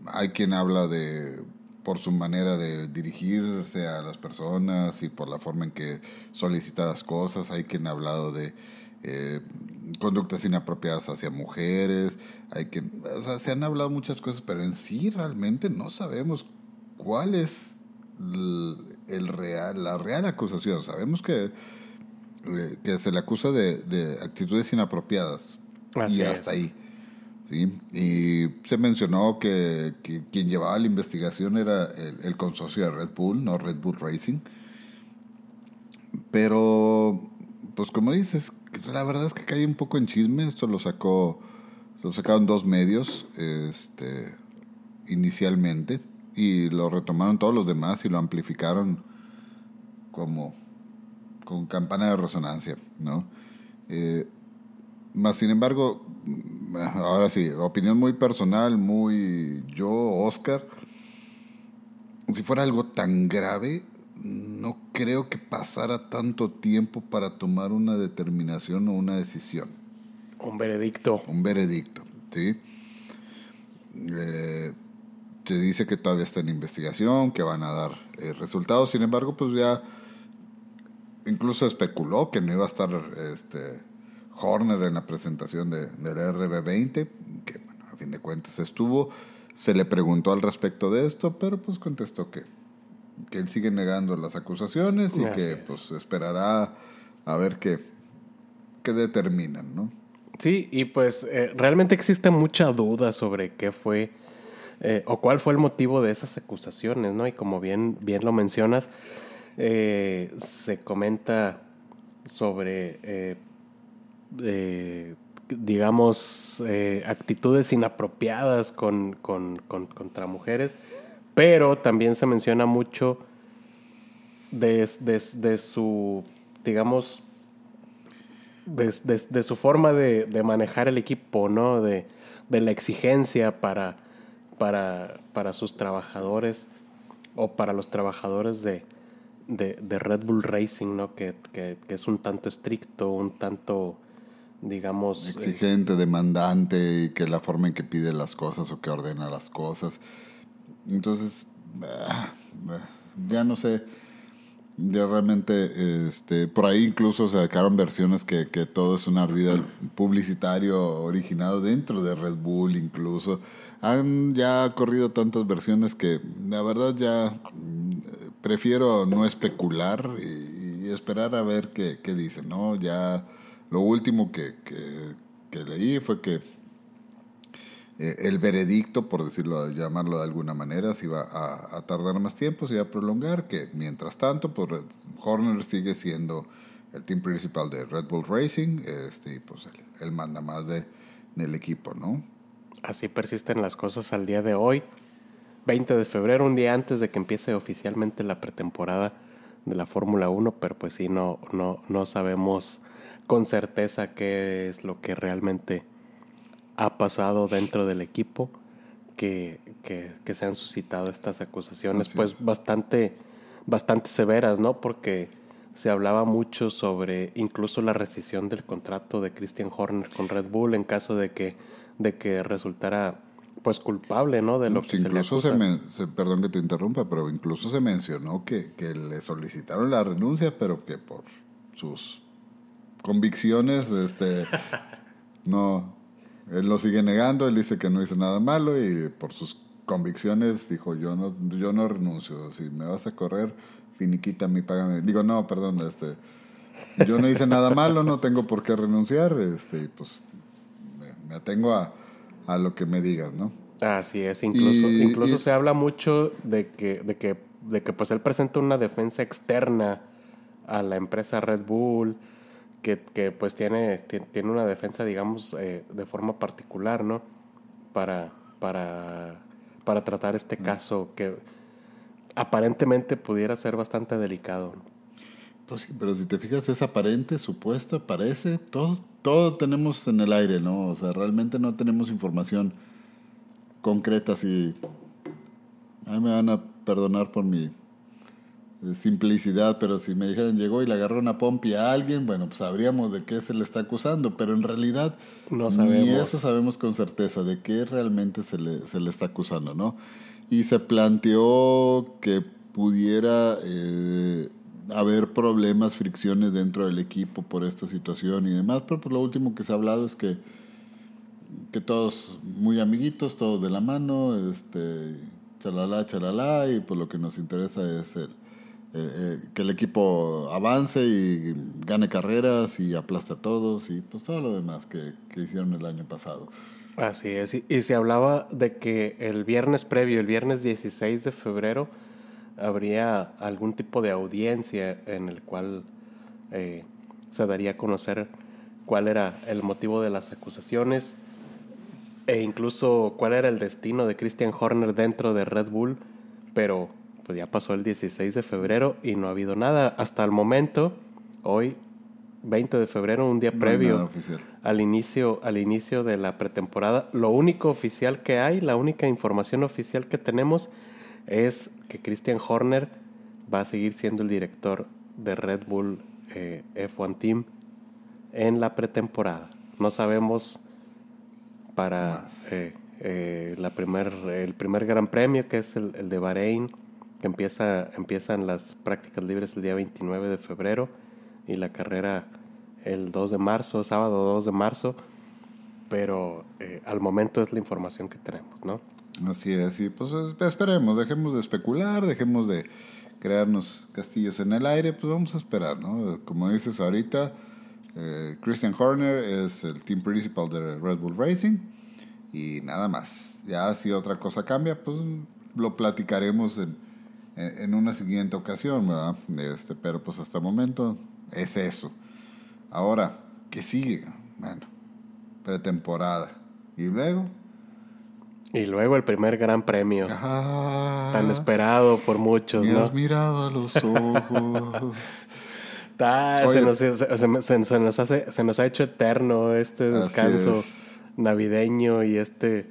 Hay quien habla de por su manera de dirigirse a las personas y por la forma en que solicita las cosas. Hay quien ha hablado de conductas inapropiadas hacia mujeres. Hay quien, o sea, se han hablado muchas cosas, pero en sí realmente no sabemos cuál es la real acusación. Sabemos que se le acusa de actitudes inapropiadas. Así y hasta es. Ahí. Sí, y se mencionó que quien llevaba la investigación era el consorcio de Red Bull, no Red Bull Racing. Pero, pues como dices, la verdad es que cae un poco en chisme. Esto lo sacaron dos medios inicialmente y lo retomaron todos los demás y lo amplificaron como con campana de resonancia, ¿no? Más sin embargo, ahora sí, opinión muy personal, muy yo, Oscar. Si fuera algo tan grave, no creo que pasara tanto tiempo para tomar una determinación o una decisión. Un veredicto, ¿sí? Se dice que todavía está en investigación, que van a dar resultados. Sin embargo, pues ya incluso especuló que no iba a estar... Horner en la presentación del RB20, que bueno, a fin de cuentas estuvo. Se le preguntó al respecto de esto, pero pues contestó que él sigue negando las acusaciones y que pues esperará a ver qué determinan, ¿no? Sí, y pues realmente existe mucha duda sobre qué fue o cuál fue el motivo de esas acusaciones, ¿no? Y como bien lo mencionas, se comenta sobre... actitudes inapropiadas contra mujeres, pero también se menciona mucho de su forma de manejar el equipo, ¿no? De la exigencia para sus trabajadores o para los trabajadores de Red Bull Racing, ¿no? Que es un tanto estricto, un tanto... digamos... exigente, demandante, y que la forma en que pide las cosas o que ordena las cosas. Entonces, ya no sé. Ya realmente, por ahí incluso sacaron versiones que todo es un ardida publicitario originado dentro de Red Bull incluso. Han ya corrido tantas versiones que la verdad ya prefiero no especular y esperar a ver qué dicen, ¿no? Ya lo último que leí fue que el veredicto, por decirlo, llamarlo de alguna manera, se iba a tardar más tiempo, se iba a prolongar, que mientras tanto, pues Horner sigue siendo el team principal de Red Bull Racing, y pues él manda más del equipo, ¿no? Así persisten las cosas al día de hoy, 20 de febrero, un día antes de que empiece oficialmente la pretemporada de la Fórmula 1, pero pues sí, no sabemos con certeza qué es lo que realmente ha pasado dentro del equipo, que se han suscitado estas acusaciones, pues bastante severas, ¿no? Porque se hablaba mucho sobre incluso la rescisión del contrato de Christian Horner con Red Bull en caso de que resultara pues culpable, ¿no? De lo que incluso se le acusa. Perdón que te interrumpa, pero incluso se mencionó que le solicitaron la renuncia, pero que por sus convicciones no, él lo sigue negando, él dice que no hizo nada malo y por sus convicciones dijo yo no renuncio, si me vas a correr, finiquita mi págame. Digo, no, perdón, yo no hice nada malo, no tengo por qué renunciar, y pues me atengo a lo que me digas, ¿no? Así es, incluso se habla mucho de que pues él presenta una defensa externa a la empresa Red Bull, que pues tiene una defensa, digamos, de forma particular, ¿no? Para tratar este caso que aparentemente pudiera ser bastante delicado, ¿no? Pues sí, pero si te fijas, es aparente, supuesto, parece, todo tenemos en el aire, ¿no? O sea, realmente no tenemos información concreta, si ahí me van a perdonar por mi simplicidad, pero si me dijeran llegó y le agarró una pompi a alguien, bueno, pues sabríamos de qué se le está acusando, pero en realidad no sabemos. Ni eso sabemos con certeza, de qué realmente se le está acusando, ¿no? Y se planteó que pudiera haber problemas, fricciones dentro del equipo por esta situación y demás, pero por lo último que se ha hablado es que todos muy amiguitos, todos de la mano, chalala, y pues lo que nos interesa es que el equipo avance y gane carreras y aplaste a todos y pues todo lo demás que hicieron el año pasado. Así es, y se hablaba de que el viernes previo, el viernes 16 de febrero, habría algún tipo de audiencia en el cual se daría a conocer cuál era el motivo de las acusaciones e incluso cuál era el destino de Christian Horner dentro de Red Bull, pero pues ya pasó el 16 de febrero y no ha habido nada. Hasta el momento, hoy, 20 de febrero, un día previo al inicio de la pretemporada, lo único oficial que hay, la única información oficial que tenemos es que Christian Horner va a seguir siendo el director de Red Bull F1 Team en la pretemporada. No sabemos para el primer gran premio, que es el de Bahrein, que empiezan las prácticas libres el día 29 de febrero y la carrera el 2 de marzo, sábado 2 de marzo, pero al momento es la información que tenemos, ¿no? Así es, y pues esperemos, dejemos de especular, dejemos de crearnos castillos en el aire, pues vamos a esperar, ¿no? Como dices ahorita, Christian Horner es el team principal de Red Bull Racing y nada más. Ya si otra cosa cambia, pues lo platicaremos en una siguiente ocasión, ¿verdad? Pero pues hasta el momento es eso. Ahora, ¿qué sigue? Bueno, pretemporada. ¿Y luego? Y luego el primer gran premio. Ah, tan esperado por muchos, ¿no? Me has mirado a los ojos. Se nos ha hecho eterno este descanso navideño y este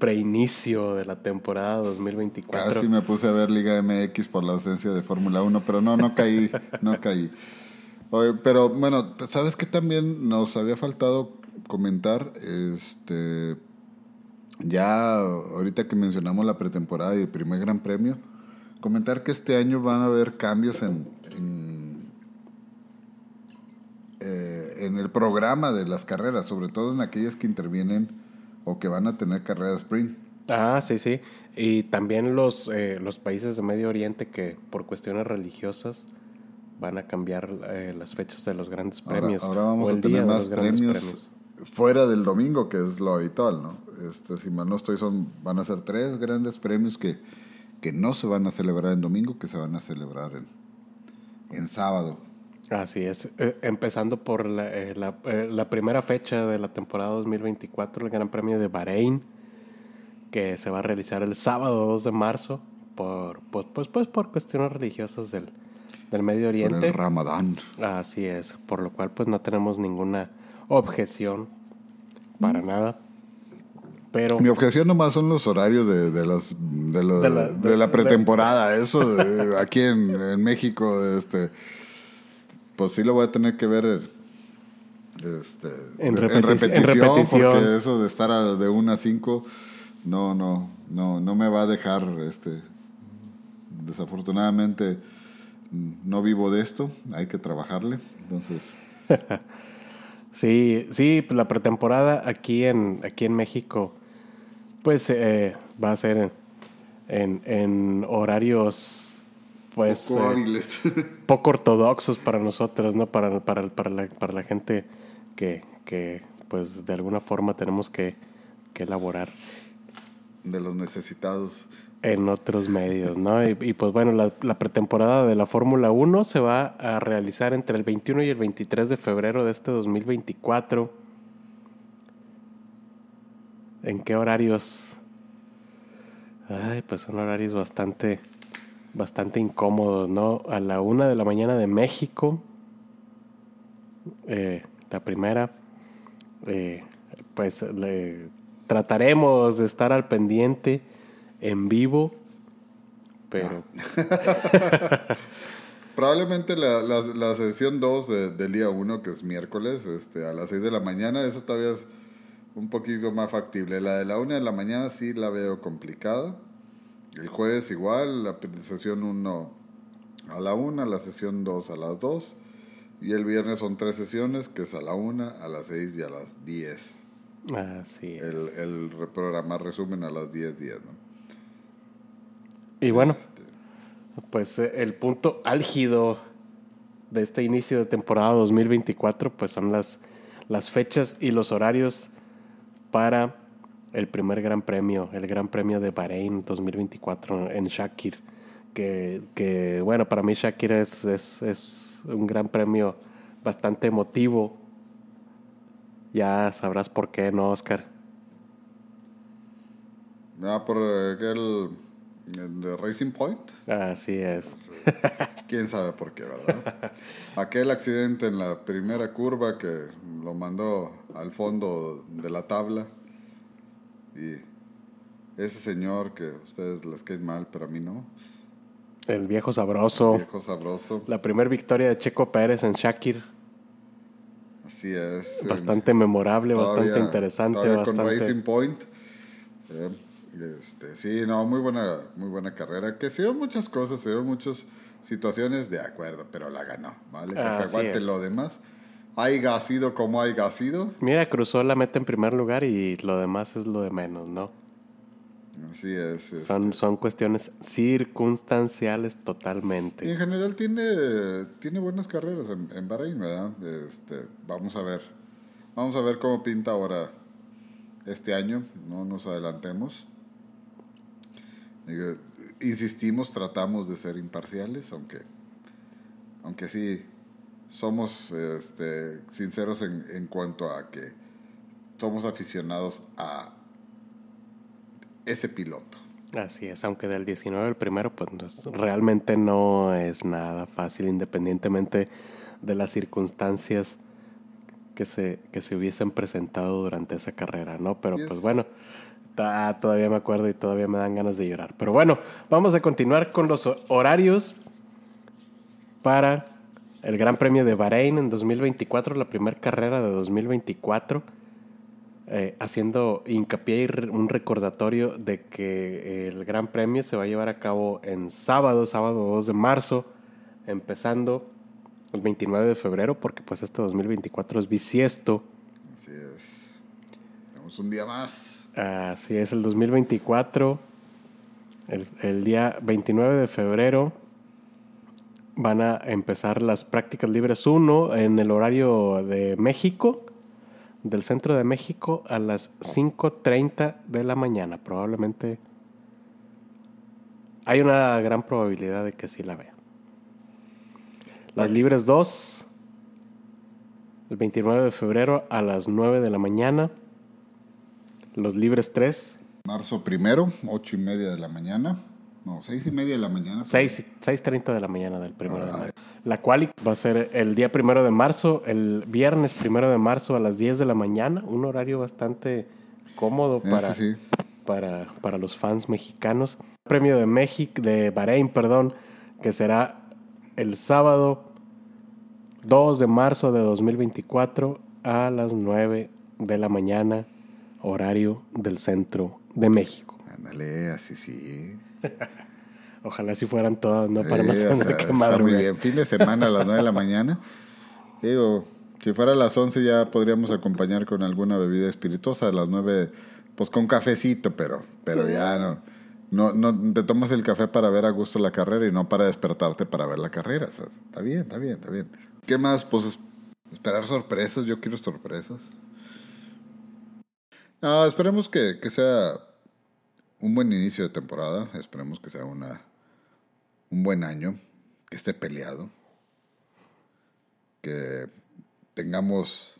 preinicio de la temporada 2024. Casi me puse a ver Liga MX por la ausencia de Fórmula 1, pero no caí. Oye, pero bueno, ¿sabes qué también nos había faltado comentar? Ya ahorita que mencionamos la pretemporada y el primer gran premio, comentar que este año van a haber cambios en el programa de las carreras, sobre todo en aquellas que intervienen o que van a tener carrera sprint. Ah, sí. Y también los países de Medio Oriente que por cuestiones religiosas van a cambiar las fechas de los grandes premios. Ahora vamos a tener más premios fuera del domingo, que es lo habitual, ¿no? Si mal no estoy, van a ser 3 grandes premios que no se van a celebrar en domingo, que se van a celebrar en sábado. Así es. Empezando por la primera fecha de la temporada 2024, el Gran Premio de Bahrein, que se va a realizar el sábado 2 de marzo por cuestiones religiosas del Medio Oriente. Por el Ramadán. Así es, por lo cual pues no tenemos ninguna objeción para nada. Pero mi objeción nomás son los horarios de la pretemporada. Eso aquí en México, pues sí lo voy a tener que ver en repetición, porque eso de estar de 1 a 5 no me va a dejar. Desafortunadamente no vivo de esto, hay que trabajarle, entonces. Sí, la pretemporada aquí en México pues va a ser en horarios pues poco hábiles, poco ortodoxos para nosotros, ¿no? Para la gente que pues de alguna forma tenemos que elaborar de los necesitados en otros medios, ¿no? Y pues bueno, la pretemporada de la Fórmula 1 se va a realizar entre el 21 y el 23 de febrero de este 2024. ¿En qué horarios? Ay, pues son horarios bastante incómodos, ¿no? A la 1 de la mañana de México, la primera, pues trataremos de estar al pendiente en vivo, pero probablemente la sesión 2 del día 1, que es miércoles, a las 6 de la mañana, eso todavía es un poquito más factible. La de la 1 de la mañana sí la veo complicada. El jueves igual, la sesión 1 a la 1, la sesión 2 a las 2, y el viernes son 3 sesiones, que es a la 1, a las 6 y a las 10. Así es. El reprogramar resumen a las 10:10, ¿no? Y bueno, pues el punto álgido de este inicio de temporada 2024 pues son las fechas y los horarios para el primer Gran Premio, el Gran Premio de Bahrein 2024 en Sakhir, que bueno, para mí Sakhir es un gran premio bastante emotivo. Ya sabrás por qué, ¿no, Oscar? Por aquel ¿de Racing Point? Así es. Quién sabe por qué, ¿verdad? Aquel accidente en la primera curva que lo mandó al fondo de la tabla. Y ese señor que a ustedes les cae mal, pero a mí no. El viejo sabroso. La primera victoria de Checo Pérez en Sakhir. Así es. Bastante memorable, todavía, bastante interesante. Con Racing Point. Sí, no, muy buena carrera. Que se dieron muchas cosas, se dieron muchas situaciones, de acuerdo, pero la ganó, ¿vale? Porque aguante lo demás. Haya sido como haya sido. Mira, cruzó la meta en primer lugar y lo demás es lo de menos, ¿no? Así es. Son cuestiones circunstanciales totalmente. Y en general tiene buenas carreras en Bahrein, ¿verdad? Vamos a ver. Vamos a ver cómo pinta ahora este año. No nos adelantemos. Insistimos, tratamos de ser imparciales, aunque sí somos sinceros en cuanto a que somos aficionados a ese piloto. Así es, aunque del 19 al primero pues realmente no es nada fácil, independientemente de las circunstancias que se hubiesen presentado durante esa carrera, ¿no? Pero yes. Pues bueno, todavía me acuerdo y todavía me dan ganas de llorar. Pero bueno, vamos a continuar con los horarios para el Gran Premio de Bahrein en 2024, la primera carrera de 2024, haciendo hincapié y un recordatorio de que el Gran Premio se va a llevar a cabo en sábado 2 de marzo, empezando el 29 de febrero, porque pues este 2024 es bisiesto. Así es. Tenemos un día más. Así es, el 2024, el día 29 de febrero, van a empezar las prácticas libres 1 en el horario de México, del centro de México, a las 5:30 de la mañana. Probablemente hay una gran probabilidad de que sí la vea. Las libres 2, el 29 de febrero a las 9 de la mañana. Los libres 3. Marzo primero, 8:30 de la mañana. No, 6:30 de la mañana. 6:30 de la mañana del primero de marzo. La quali va a ser el día primero de marzo, el viernes primero de marzo a las 10 de la mañana. Un horario bastante cómodo para los fans mexicanos. Premio de Bahrein, que será el sábado 2 de marzo de 2024 a las 9 de la mañana, horario del centro de México. Ándale, así sí. Ojalá así fueran todas, no para no tener que madrugar. Está muy bien, fin de semana a las 9 de la mañana. Digo, si fuera a las 11 ya podríamos acompañar con alguna bebida espirituosa. A las 9, pues con cafecito, pero ya no te tomas el café para ver a gusto la carrera y no para despertarte para ver la carrera. O sea, está bien. ¿Qué más? Pues esperar sorpresas. Yo quiero sorpresas. No, esperemos que sea un buen inicio de temporada. Esperemos que sea un buen año, que esté peleado, que tengamos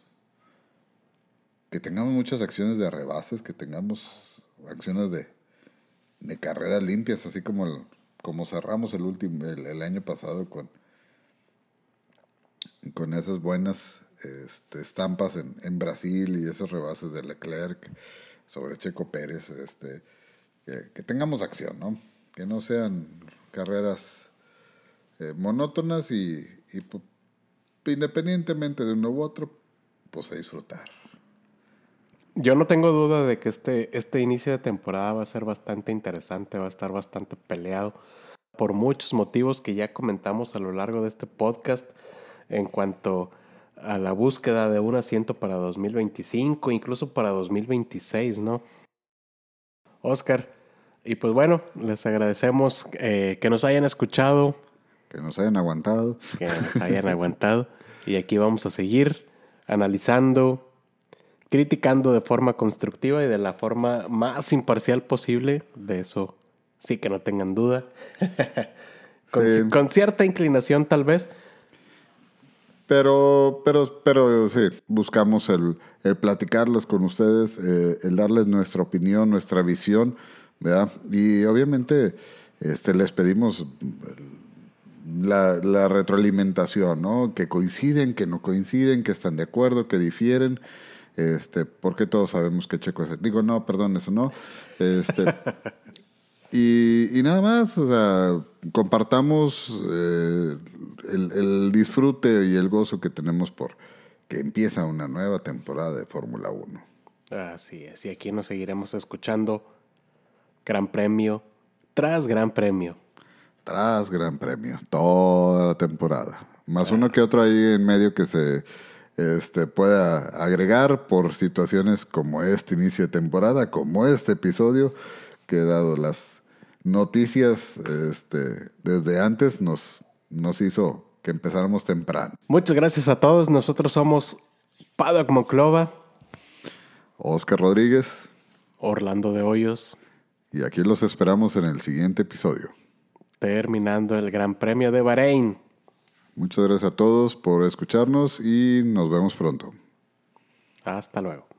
muchas acciones de rebases, que tengamos acciones de carreras limpias, así como cerramos el año pasado con esas buenas estampas en Brasil y esos rebases de Leclerc sobre Checo Pérez, que tengamos acción, ¿no? Que no sean carreras monótonas y independientemente de uno u otro, pues a disfrutar. Yo no tengo duda de que este inicio de temporada va a ser bastante interesante, va a estar bastante peleado por muchos motivos que ya comentamos a lo largo de este podcast en cuanto a la búsqueda de un asiento para 2025, incluso para 2026, ¿no? Oscar, y pues bueno, les agradecemos que nos hayan escuchado. Que nos hayan aguantado. Que nos hayan aguantado. Y aquí vamos a seguir analizando, criticando de forma constructiva y de la forma más imparcial posible. De eso sí que no tengan duda. Con cierta inclinación tal vez. Pero sí, buscamos el platicarles con ustedes, el darles nuestra opinión, nuestra visión, ¿verdad? Y obviamente les pedimos la retroalimentación, ¿no? Que coinciden, que no coinciden, que están de acuerdo, que difieren, porque todos sabemos que Checo es... Digo, no, perdón, eso no. Y nada más, o sea, compartamos el disfrute y el gozo que tenemos por que empieza una nueva temporada de Fórmula 1. Así es, y aquí nos seguiremos escuchando Gran Premio tras Gran Premio. Tras Gran Premio, toda la temporada. Más uno que otro ahí en medio que se pueda agregar por situaciones como este inicio de temporada, como este episodio, que dado las noticias desde antes nos hizo que empezáramos temprano. Muchas gracias a todos. Nosotros somos Paddock Monclova, Oscar Rodríguez, Orlando de Hoyos. Y aquí los esperamos en el siguiente episodio. Terminando el Gran Premio de Bahrein. Muchas gracias a todos por escucharnos y nos vemos pronto. Hasta luego.